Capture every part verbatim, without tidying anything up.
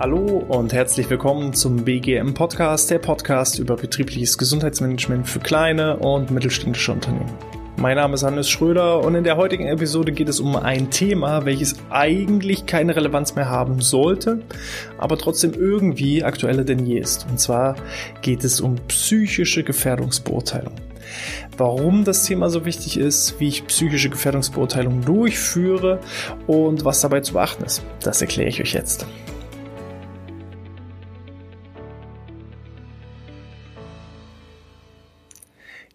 Hallo und herzlich willkommen zum B G M Podcast, der Podcast über betriebliches Gesundheitsmanagement für kleine und mittelständische Unternehmen. Mein Name ist Hannes Schröder und in der heutigen Episode geht es um ein Thema, welches eigentlich keine Relevanz mehr haben sollte, aber trotzdem irgendwie aktueller denn je ist. Und zwar geht es um psychische Gefährdungsbeurteilung. Warum das Thema so wichtig ist, wie ich psychische Gefährdungsbeurteilung durchführe und was dabei zu beachten ist, das erkläre ich euch jetzt.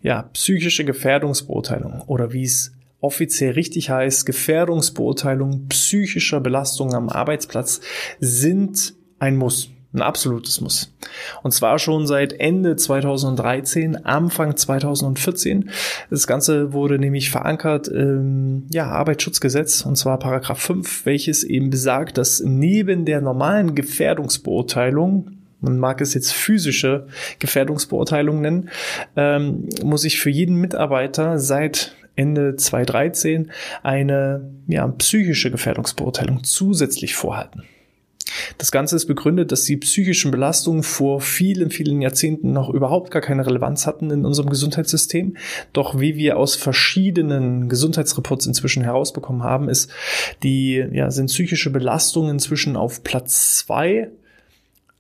Ja, psychische Gefährdungsbeurteilung oder wie es offiziell richtig heißt, Gefährdungsbeurteilung psychischer Belastungen am Arbeitsplatz sind ein Muss, ein absolutes Muss. Und zwar schon seit Ende zweitausenddreizehn, Anfang zweitausendvierzehn. Das Ganze wurde nämlich verankert im ja, Arbeitsschutzgesetz und zwar Paragraph fünf, welches eben besagt, dass neben der normalen Gefährdungsbeurteilung, man mag es jetzt physische Gefährdungsbeurteilung nennen, ähm, muss ich für jeden Mitarbeiter seit Ende zweitausenddreizehn eine ja, psychische Gefährdungsbeurteilung zusätzlich vorhalten. Das Ganze ist begründet, dass die psychischen Belastungen vor vielen, vielen Jahrzehnten noch überhaupt gar keine Relevanz hatten in unserem Gesundheitssystem. Doch wie wir aus verschiedenen Gesundheitsreports inzwischen herausbekommen haben, ist die, ja, sind psychische Belastungen inzwischen auf Platz zwei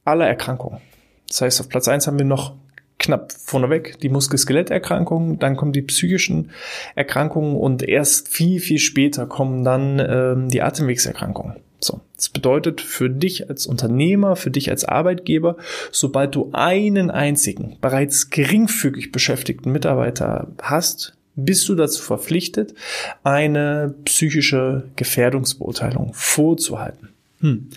aller Erkrankungen. Das heißt, auf Platz eins haben wir noch knapp vorneweg die Muskel-Skelett-Erkrankungen, dann kommen die psychischen Erkrankungen und erst viel, viel später kommen dann ähm, die Atemwegserkrankungen. So, das bedeutet für dich als Unternehmer, für dich als Arbeitgeber, sobald du einen einzigen, bereits geringfügig beschäftigten Mitarbeiter hast, bist du dazu verpflichtet, eine psychische Gefährdungsbeurteilung vorzuhalten. Hm.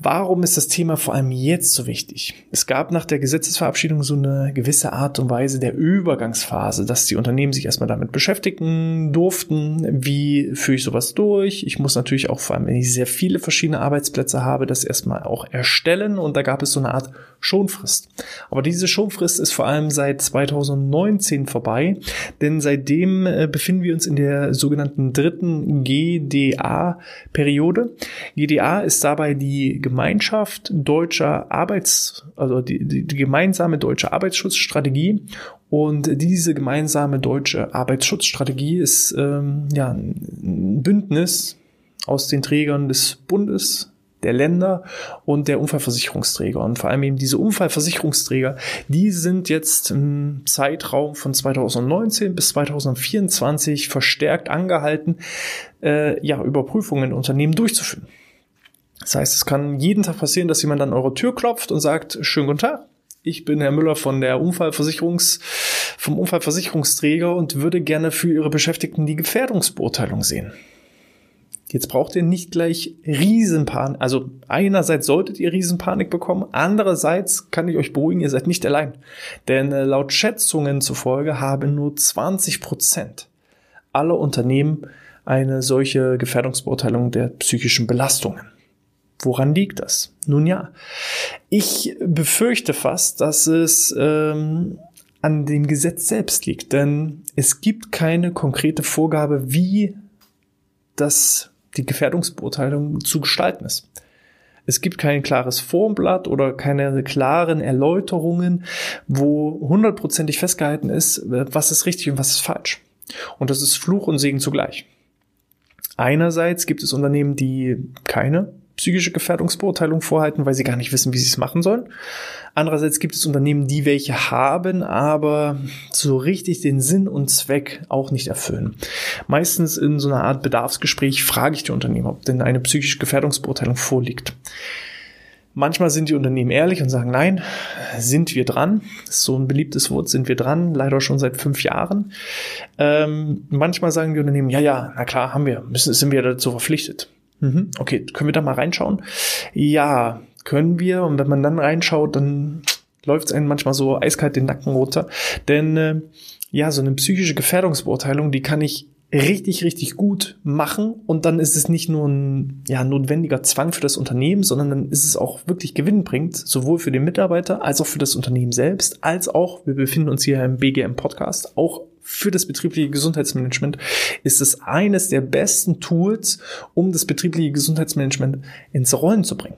Warum ist das Thema vor allem jetzt so wichtig? Es gab nach der Gesetzesverabschiedung so eine gewisse Art und Weise der Übergangsphase, dass die Unternehmen sich erstmal damit beschäftigen durften, wie führe ich sowas durch. Ich muss natürlich auch, vor allem wenn ich sehr viele verschiedene Arbeitsplätze habe, das erstmal auch erstellen und da gab es so eine Art Schonfrist. Aber diese Schonfrist ist vor allem seit zweitausendneunzehn vorbei, denn seitdem befinden wir uns in der sogenannten dritten G D A-Periode. G D A ist dabei die Gemeinschaft deutscher Arbeits, also die, die, die gemeinsame deutsche Arbeitsschutzstrategie. Und diese gemeinsame deutsche Arbeitsschutzstrategie ist ähm, ja, ein Bündnis aus den Trägern des Bundes, der Länder und der Unfallversicherungsträger. Und vor allem eben diese Unfallversicherungsträger, die sind jetzt im Zeitraum von zweitausendneunzehn bis zweitausendvierundzwanzig verstärkt angehalten, äh, ja, Überprüfungen in Unternehmen durchzuführen. Das heißt, es kann jeden Tag passieren, dass jemand an eure Tür klopft und sagt, schönen guten Tag, ich bin Herr Müller von der Unfallversicherungs, vom Unfallversicherungsträger und würde gerne für Ihre Beschäftigten die Gefährdungsbeurteilung sehen. Jetzt braucht ihr nicht gleich Riesenpanik. Also einerseits solltet ihr Riesenpanik bekommen, andererseits kann ich euch beruhigen, ihr seid nicht allein. Denn laut Schätzungen zufolge haben nur zwanzig Prozent aller Unternehmen eine solche Gefährdungsbeurteilung der psychischen Belastungen. Woran liegt das? Nun ja, ich befürchte fast, dass es ähm, an dem Gesetz selbst liegt, denn es gibt keine konkrete Vorgabe, wie das die Gefährdungsbeurteilung zu gestalten ist. Es gibt kein klares Formblatt oder keine klaren Erläuterungen, wo hundertprozentig festgehalten ist, was ist richtig und was ist falsch. Und das ist Fluch und Segen zugleich. Einerseits gibt es Unternehmen, die keine psychische Gefährdungsbeurteilung vorhalten, weil sie gar nicht wissen, wie sie es machen sollen. Andererseits gibt es Unternehmen, die welche haben, aber so richtig den Sinn und Zweck auch nicht erfüllen. Meistens in so einer Art Bedarfsgespräch frage ich die Unternehmen, ob denn eine psychische Gefährdungsbeurteilung vorliegt. Manchmal sind die Unternehmen ehrlich und sagen, nein, sind wir dran. Das ist so ein beliebtes Wort, sind wir dran, leider schon seit fünf Jahren. Ähm, manchmal sagen die Unternehmen, ja, ja, na klar, haben wir, müssen, sind wir dazu verpflichtet. Okay, können wir da mal reinschauen? Ja, können wir. Und wenn man dann reinschaut, dann läuft es einem manchmal so eiskalt den Nacken runter. Denn äh, ja, so eine psychische Gefährdungsbeurteilung, die kann ich richtig, richtig gut machen und dann ist es nicht nur ein ja, notwendiger Zwang für das Unternehmen, sondern dann ist es auch wirklich gewinnbringend, sowohl für den Mitarbeiter als auch für das Unternehmen selbst, als auch, wir befinden uns hier im B G M Podcast, auch für das betriebliche Gesundheitsmanagement ist es eines der besten Tools, um das betriebliche Gesundheitsmanagement ins Rollen zu bringen.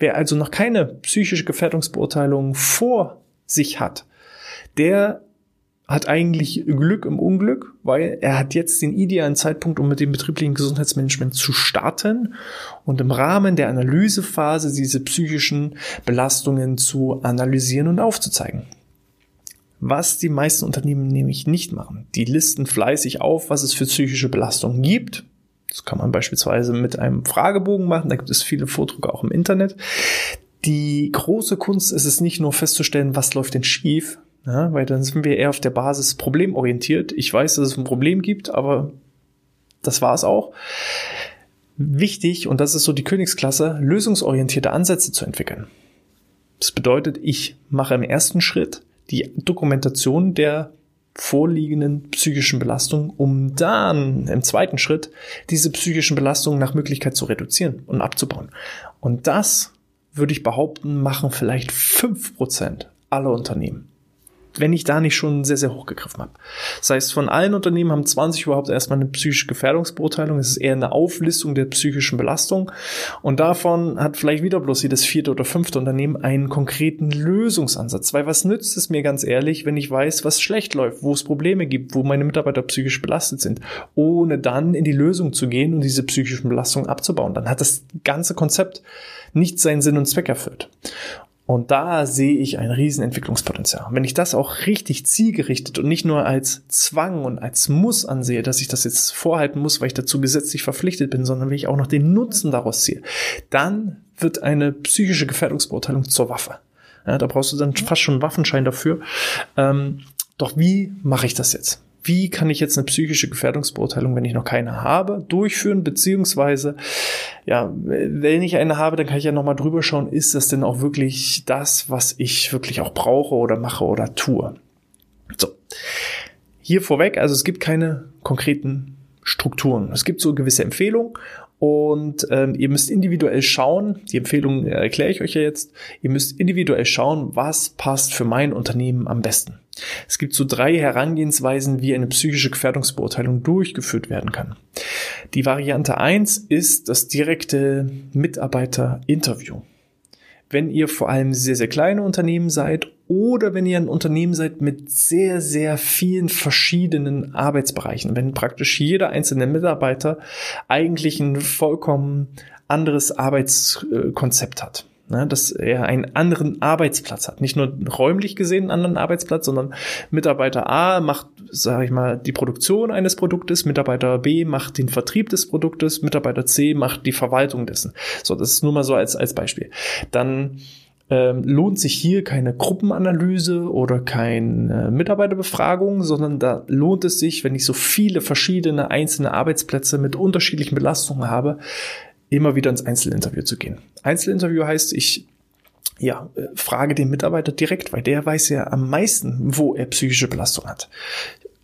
Wer also noch keine psychische Gefährdungsbeurteilung vor sich hat, der hat eigentlich Glück im Unglück, weil er hat jetzt den idealen Zeitpunkt, um mit dem betrieblichen Gesundheitsmanagement zu starten und im Rahmen der Analysephase diese psychischen Belastungen zu analysieren und aufzuzeigen. Was die meisten Unternehmen nämlich nicht machen. Die listen fleißig auf, was es für psychische Belastungen gibt. Das kann man beispielsweise mit einem Fragebogen machen. Da gibt es viele Vordrucke auch im Internet. Die große Kunst ist es nicht nur festzustellen, was läuft denn schief, ja, weil dann sind wir eher auf der Basis problemorientiert. Ich weiß, dass es ein Problem gibt, aber das war es auch. Wichtig, und das ist so die Königsklasse, lösungsorientierte Ansätze zu entwickeln. Das bedeutet, ich mache im ersten Schritt die Dokumentation der vorliegenden psychischen Belastungen, um dann im zweiten Schritt diese psychischen Belastungen nach Möglichkeit zu reduzieren und abzubauen. Und das, würde ich behaupten, machen vielleicht fünf Prozent aller Unternehmen, wenn ich da nicht schon sehr, sehr hoch gegriffen habe. Das heißt, von allen Unternehmen haben zwanzig überhaupt erstmal eine psychische Gefährdungsbeurteilung. Es ist eher eine Auflistung der psychischen Belastung. Und davon hat vielleicht wieder bloß jedes vierte oder fünfte Unternehmen einen konkreten Lösungsansatz. Weil was nützt es mir ganz ehrlich, wenn ich weiß, was schlecht läuft, wo es Probleme gibt, wo meine Mitarbeiter psychisch belastet sind, ohne dann in die Lösung zu gehen und diese psychischen Belastungen abzubauen? Dann hat das ganze Konzept nicht seinen Sinn und Zweck erfüllt. Und da sehe ich ein riesen Entwicklungspotenzial. Und wenn ich das auch richtig zielgerichtet und nicht nur als Zwang und als Muss ansehe, dass ich das jetzt vorhalten muss, weil ich dazu gesetzlich verpflichtet bin, sondern wenn ich auch noch den Nutzen daraus ziehe, dann wird eine psychische Gefährdungsbeurteilung zur Waffe. Ja, da brauchst du dann fast schon einen Waffenschein dafür. Ähm, doch wie mache ich das jetzt? Wie kann ich jetzt eine psychische Gefährdungsbeurteilung, wenn ich noch keine habe, durchführen? Beziehungsweise, ja, wenn ich eine habe, dann kann ich ja nochmal drüber schauen, ist das denn auch wirklich das, was ich wirklich auch brauche oder mache oder tue? So, hier vorweg, also es gibt keine konkreten Strukturen. Es gibt so gewisse Empfehlungen und ähm, ihr müsst individuell schauen, die Empfehlungen erkläre ich euch ja jetzt, ihr müsst individuell schauen, was passt für mein Unternehmen am besten. Es gibt so drei Herangehensweisen, wie eine psychische Gefährdungsbeurteilung durchgeführt werden kann. Die Variante eins ist das direkte Mitarbeiterinterview. Wenn ihr vor allem sehr, sehr kleine Unternehmen seid oder wenn ihr ein Unternehmen seid mit sehr, sehr vielen verschiedenen Arbeitsbereichen, wenn praktisch jeder einzelne Mitarbeiter eigentlich ein vollkommen anderes Arbeitskonzept hat. Dass er einen anderen Arbeitsplatz hat. Nicht nur räumlich gesehen einen anderen Arbeitsplatz, sondern Mitarbeiter A macht, sage ich mal, die Produktion eines Produktes, Mitarbeiter B macht den Vertrieb des Produktes, Mitarbeiter C macht die Verwaltung dessen. So, das ist nur mal so als, als Beispiel. Dann ähm, lohnt sich hier keine Gruppenanalyse oder keine Mitarbeiterbefragung, sondern da lohnt es sich, wenn ich so viele verschiedene einzelne Arbeitsplätze mit unterschiedlichen Belastungen habe, immer wieder ins Einzelinterview zu gehen. Einzelinterview heißt, ich ja, frage den Mitarbeiter direkt, weil der weiß ja am meisten, wo er psychische Belastung hat.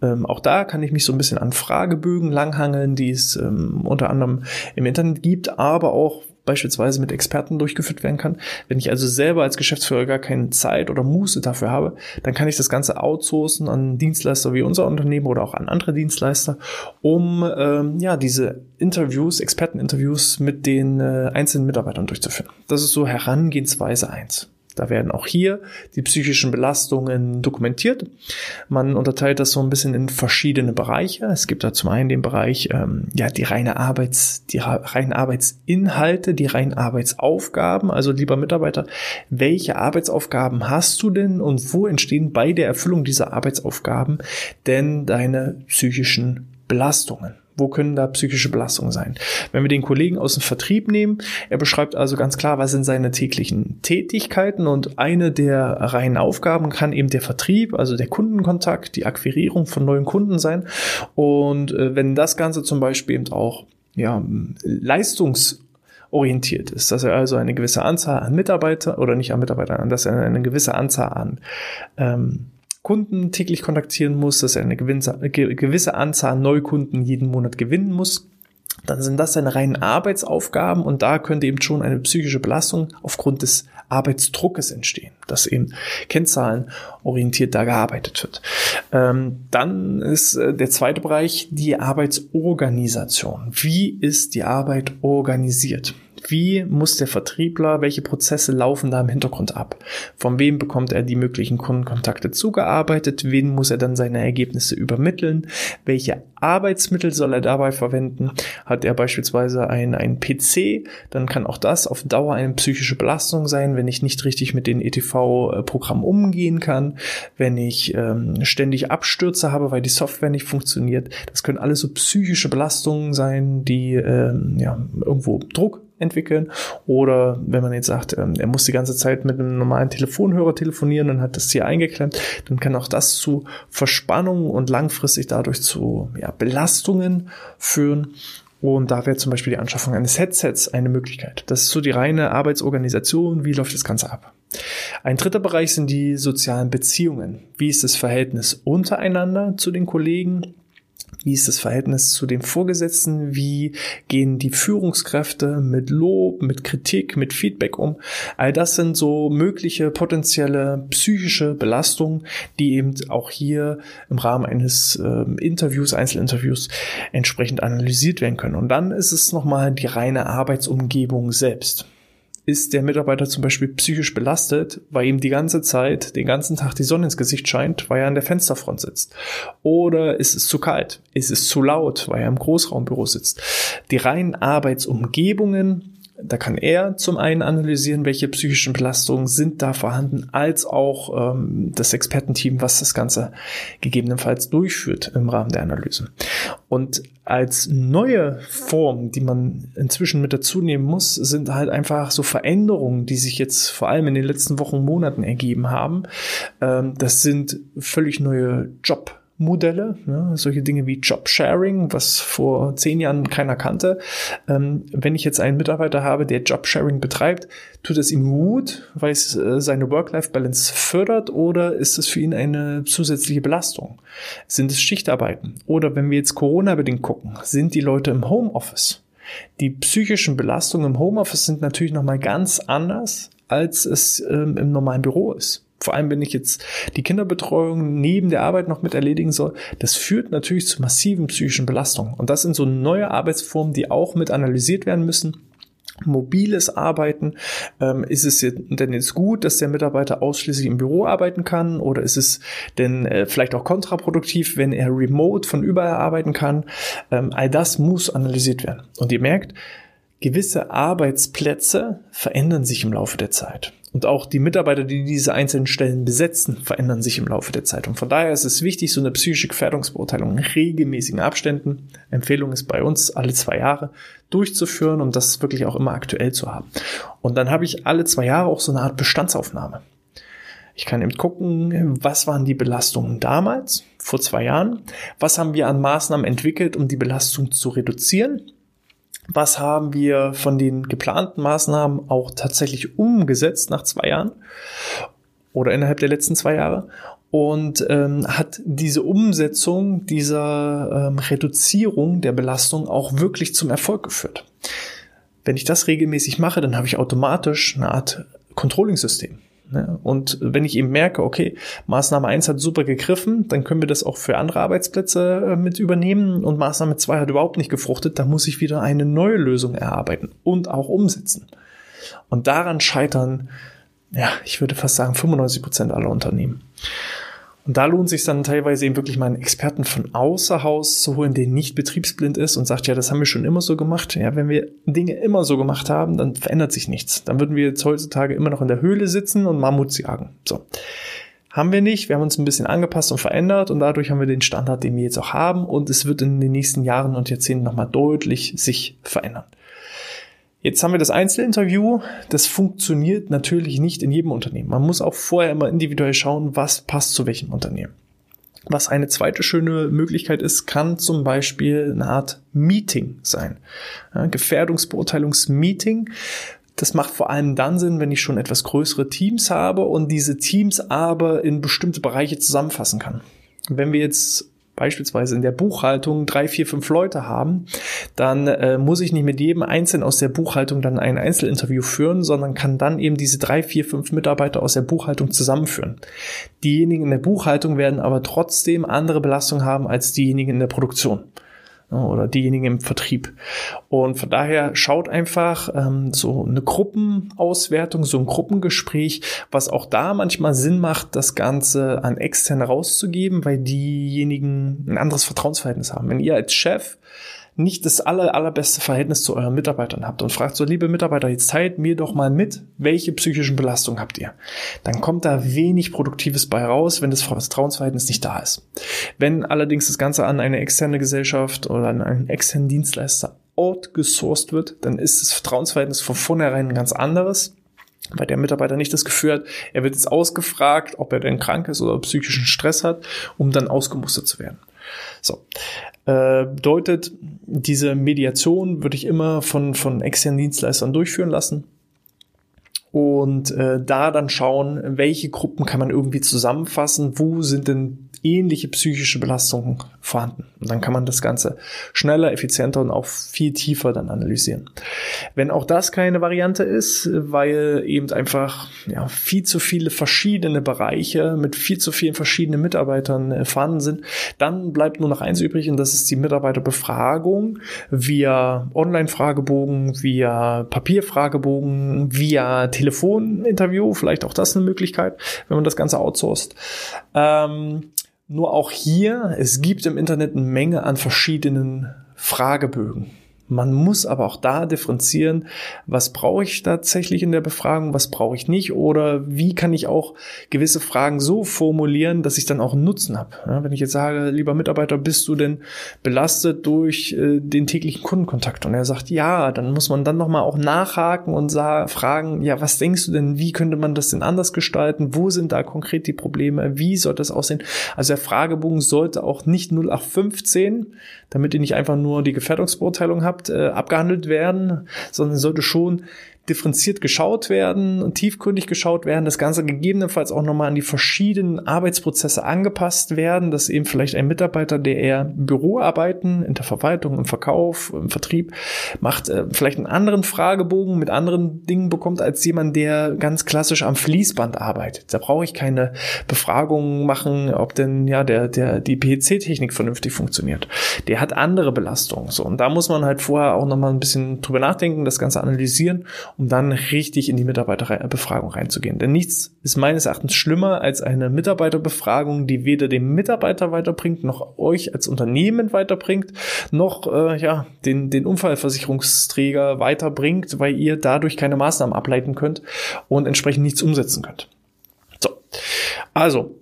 Ähm, auch da kann ich mich so ein bisschen an Fragebögen langhangeln, die es ähm, unter anderem im Internet gibt, aber auch beispielsweise mit Experten durchgeführt werden kann. Wenn ich also selber als Geschäftsführer gar keine Zeit oder Muße dafür habe, dann kann ich das Ganze outsourcen an Dienstleister wie unser Unternehmen oder auch an andere Dienstleister, um ähm, ja diese Interviews, Experteninterviews mit den äh, einzelnen Mitarbeitern durchzuführen. Das ist so Herangehensweise eins. Da werden auch hier die psychischen Belastungen dokumentiert. Man unterteilt das so ein bisschen in verschiedene Bereiche. Es gibt da zum einen den Bereich, ähm, ja, die reine Arbeits, die reinen Arbeitsinhalte, die reinen Arbeitsaufgaben. Also lieber Mitarbeiter, welche Arbeitsaufgaben hast du denn und wo entstehen bei der Erfüllung dieser Arbeitsaufgaben denn deine psychischen Belastungen? Wo können da psychische Belastungen sein? Wenn wir den Kollegen aus dem Vertrieb nehmen, er beschreibt also ganz klar, was sind seine täglichen Tätigkeiten und eine der reinen Aufgaben kann eben der Vertrieb, also der Kundenkontakt, die Akquirierung von neuen Kunden sein. Und wenn das Ganze zum Beispiel eben auch ja, leistungs- orientiert ist, dass er also eine gewisse Anzahl an Mitarbeiter oder nicht an Mitarbeitern, dass er eine gewisse Anzahl an ähm, Kunden täglich kontaktieren muss, dass er eine gewisse Anzahl Neukunden jeden Monat gewinnen muss, dann sind das seine reinen Arbeitsaufgaben und da könnte eben schon eine psychische Belastung aufgrund des Arbeitsdruckes entstehen, dass eben kennzahlenorientiert da gearbeitet wird. Ähm, dann ist äh, der zweite Bereich die Arbeitsorganisation. Wie ist die Arbeit organisiert? Wie muss der Vertriebler, welche Prozesse laufen da im Hintergrund ab? Von wem bekommt er die möglichen Kundenkontakte zugearbeitet? Wen muss er dann seine Ergebnisse übermitteln? Welche Arbeitsmittel soll er dabei verwenden? Hat er beispielsweise einen, einen P C? Dann kann auch das auf Dauer eine psychische Belastung sein, wenn ich nicht richtig mit den E T V-Programmen umgehen kann, wenn ich ähm, ständig Abstürze habe, weil die Software nicht funktioniert. Das können alles so psychische Belastungen sein, die ähm, ja, irgendwo Druck entwickeln. Oder wenn man jetzt sagt, er muss die ganze Zeit mit einem normalen Telefonhörer telefonieren und hat das hier eingeklemmt, dann kann auch das zu Verspannungen und langfristig dadurch zu ja, Belastungen führen. Und da wäre zum Beispiel die Anschaffung eines Headsets eine Möglichkeit. Das ist so die reine Arbeitsorganisation. Wie läuft das Ganze ab? Ein dritter Bereich sind die sozialen Beziehungen. Wie ist das Verhältnis untereinander zu den Kollegen? Wie ist das Verhältnis zu den Vorgesetzten? Wie gehen die Führungskräfte mit Lob, mit Kritik, mit Feedback um? All das sind so mögliche potenzielle psychische Belastungen, die eben auch hier im Rahmen eines äh, Interviews, Einzelinterviews entsprechend analysiert werden können. Und dann ist es nochmal die reine Arbeitsumgebung selbst. Ist der Mitarbeiter zum Beispiel psychisch belastet, weil ihm die ganze Zeit, den ganzen Tag die Sonne ins Gesicht scheint, weil er an der Fensterfront sitzt? Oder ist es zu kalt? Ist es zu laut, weil er im Großraumbüro sitzt? Die reinen Arbeitsumgebungen, da kann er zum einen analysieren, welche psychischen Belastungen sind da vorhanden, als auch ähm, das Expertenteam, was das Ganze gegebenenfalls durchführt im Rahmen der Analyse. Und als neue Form, die man inzwischen mit dazu nehmen muss, sind halt einfach so Veränderungen, die sich jetzt vor allem in den letzten Wochen, Monaten ergeben haben. Das sind völlig neue Jobmodelle, solche Dinge wie Jobsharing, was vor zehn Jahren keiner kannte. Wenn ich jetzt einen Mitarbeiter habe, der Jobsharing betreibt, tut es ihm gut, weil es seine Work-Life-Balance fördert, oder ist es für ihn eine zusätzliche Belastung? Sind es Schichtarbeiten? Oder wenn wir jetzt Corona-bedingt gucken, sind die Leute im Homeoffice? Die psychischen Belastungen im Homeoffice sind natürlich nochmal ganz anders, als es ähm, im normalen Büro ist. Vor allem, wenn ich jetzt die Kinderbetreuung neben der Arbeit noch mit erledigen soll, das führt natürlich zu massiven psychischen Belastungen. Und das sind so neue Arbeitsformen, die auch mit analysiert werden müssen. Mobiles Arbeiten, ist es denn jetzt gut, dass der Mitarbeiter ausschließlich im Büro arbeiten kann, oder ist es denn vielleicht auch kontraproduktiv, wenn er remote von überall arbeiten kann? All das muss analysiert werden. Und ihr merkt, gewisse Arbeitsplätze verändern sich im Laufe der Zeit. Und auch die Mitarbeiter, die diese einzelnen Stellen besetzen, verändern sich im Laufe der Zeit. Und von daher ist es wichtig, so eine psychische Gefährdungsbeurteilung in regelmäßigen Abständen, Empfehlung ist bei uns, alle zwei Jahre durchzuführen, um das wirklich auch immer aktuell zu haben. Und dann habe ich alle zwei Jahre auch so eine Art Bestandsaufnahme. Ich kann eben gucken, was waren die Belastungen damals, vor zwei Jahren, was haben wir an Maßnahmen entwickelt, um die Belastung zu reduzieren. Was haben wir von den geplanten Maßnahmen auch tatsächlich umgesetzt nach zwei Jahren oder innerhalb der letzten zwei Jahre? Und ähm, hat diese Umsetzung dieser ähm, Reduzierung der Belastung auch wirklich zum Erfolg geführt? Wenn ich das regelmäßig mache, dann habe ich automatisch eine Art Controlling-System. Und wenn ich eben merke, okay, Maßnahme eins hat super gegriffen, dann können wir das auch für andere Arbeitsplätze mit übernehmen, und Maßnahme zwei hat überhaupt nicht gefruchtet, dann muss ich wieder eine neue Lösung erarbeiten und auch umsetzen. Und daran scheitern, ja, ich würde fast sagen, fünfundneunzig Prozent aller Unternehmen. Und da lohnt es sich dann teilweise eben wirklich mal einen Experten von außer Haus zu holen, der nicht betriebsblind ist und sagt, ja, das haben wir schon immer so gemacht. Ja, wenn wir Dinge immer so gemacht haben, dann verändert sich nichts. Dann würden wir jetzt heutzutage immer noch in der Höhle sitzen und Mammuts jagen. So. Haben wir nicht. Wir haben uns ein bisschen angepasst und verändert, und dadurch haben wir den Standard, den wir jetzt auch haben, und es wird in den nächsten Jahren und Jahrzehnten nochmal deutlich sich verändern. Jetzt haben wir das Einzelinterview. Das funktioniert natürlich nicht in jedem Unternehmen. Man muss auch vorher immer individuell schauen, was passt zu welchem Unternehmen. Was eine zweite schöne Möglichkeit ist, kann zum Beispiel eine Art Meeting sein. Ja, Gefährdungsbeurteilungsmeeting. Das macht vor allem dann Sinn, wenn ich schon etwas größere Teams habe und diese Teams aber in bestimmte Bereiche zusammenfassen kann. Wenn wir jetzt beispielsweise in der Buchhaltung drei, vier, fünf Leute haben, dann äh, muss ich nicht mit jedem Einzelnen aus der Buchhaltung dann ein Einzelinterview führen, sondern kann dann eben diese drei, vier, fünf Mitarbeiter aus der Buchhaltung zusammenführen. Diejenigen in der Buchhaltung werden aber trotzdem andere Belastungen haben als diejenigen in der Produktion oder diejenigen im Vertrieb. Und von daher schaut einfach ähm, so eine Gruppenauswertung, so ein Gruppengespräch, was auch da manchmal Sinn macht, das Ganze an externe rauszugeben, weil diejenigen ein anderes Vertrauensverhältnis haben. Wenn ihr als Chef nicht das aller, allerbeste Verhältnis zu euren Mitarbeitern habt und fragt so, liebe Mitarbeiter, jetzt teilt mir doch mal mit, welche psychischen Belastungen habt ihr? Dann kommt da wenig Produktives bei raus, wenn das Vertrauensverhältnis nicht da ist. Wenn allerdings das Ganze an eine externe Gesellschaft oder an einen externen Dienstleister outgesourced wird, dann ist das Vertrauensverhältnis von vornherein ein ganz anderes, weil der Mitarbeiter nicht das Gefühl hat, er wird jetzt ausgefragt, ob er denn krank ist oder psychischen Stress hat, um dann ausgemustert zu werden. So, äh, bedeutet, diese Mediation würde ich immer von, von externen Dienstleistern durchführen lassen und äh, da dann schauen, welche Gruppen kann man irgendwie zusammenfassen, wo sind denn ähnliche psychische Belastungen vorhanden. Und dann kann man das Ganze schneller, effizienter und auch viel tiefer dann analysieren. Wenn auch das keine Variante ist, weil eben einfach ja, viel zu viele verschiedene Bereiche mit viel zu vielen verschiedenen Mitarbeitern vorhanden sind, dann bleibt nur noch eins übrig und das ist die Mitarbeiterbefragung via Online-Fragebogen, via Papierfragebogen, via Telefoninterview, vielleicht auch das eine Möglichkeit, wenn man das Ganze outsourced. Ähm, Nur auch hier, es gibt im Internet eine Menge an verschiedenen Fragebögen. Man muss aber auch da differenzieren, was brauche ich tatsächlich in der Befragung, was brauche ich nicht oder wie kann ich auch gewisse Fragen so formulieren, dass ich dann auch einen Nutzen habe. Ja, wenn ich jetzt sage, lieber Mitarbeiter, bist du denn belastet durch äh, den täglichen Kundenkontakt? Und er sagt, ja, dann muss man dann nochmal auch nachhaken und sa- fragen, ja, was denkst du denn, wie könnte man das denn anders gestalten? Wo sind da konkret die Probleme? Wie soll das aussehen? Also der Fragebogen sollte auch nicht null acht fünfzehn, damit ihr nicht einfach nur die Gefährdungsbeurteilung habt, abgehandelt werden, sondern sollte schon differenziert geschaut werden und tiefgründig geschaut werden, das Ganze gegebenenfalls auch nochmal an die verschiedenen Arbeitsprozesse angepasst werden, dass eben vielleicht ein Mitarbeiter, der eher Büroarbeiten in der Verwaltung, im Verkauf, im Vertrieb macht, vielleicht einen anderen Fragebogen mit anderen Dingen bekommt, als jemand, der ganz klassisch am Fließband arbeitet. Da brauche ich keine Befragungen machen, ob denn ja der, der, die P L C-Technik vernünftig funktioniert. Der hat andere Belastungen. So, und da muss man halt vorher auch nochmal ein bisschen drüber nachdenken, das Ganze analysieren, um dann richtig in die Mitarbeiterbefragung reinzugehen. Denn nichts ist meines Erachtens schlimmer als eine Mitarbeiterbefragung, die weder den Mitarbeiter weiterbringt, noch euch als Unternehmen weiterbringt, noch äh, ja, den, den Unfallversicherungsträger weiterbringt, weil ihr dadurch keine Maßnahmen ableiten könnt und entsprechend nichts umsetzen könnt. So, also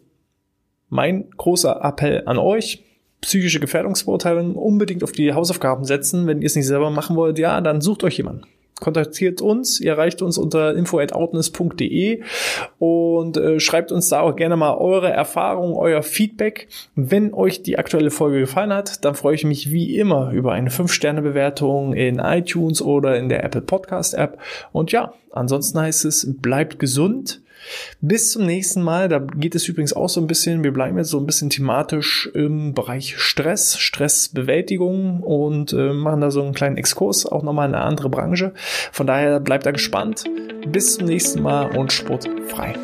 mein großer Appell an euch: psychische Gefährdungsbeurteilung unbedingt auf die Hausaufgaben setzen. Wenn ihr es nicht selber machen wollt, ja, dann sucht euch jemanden. Kontaktiert uns, ihr erreicht uns unter info at outness punkt de und äh, schreibt uns da auch gerne mal eure Erfahrungen, euer Feedback. Wenn euch die aktuelle Folge gefallen hat, dann freue ich mich wie immer über eine fünf Sterne Bewertung in iTunes oder in der Apple Podcast App. Und ja, ansonsten heißt es, bleibt gesund. Bis zum nächsten Mal, da geht es übrigens auch so ein bisschen, wir bleiben jetzt so ein bisschen thematisch im Bereich Stress, Stressbewältigung und äh, machen da so einen kleinen Exkurs, auch nochmal in eine andere Branche. Von daher bleibt da gespannt, bis zum nächsten Mal und sportfrei.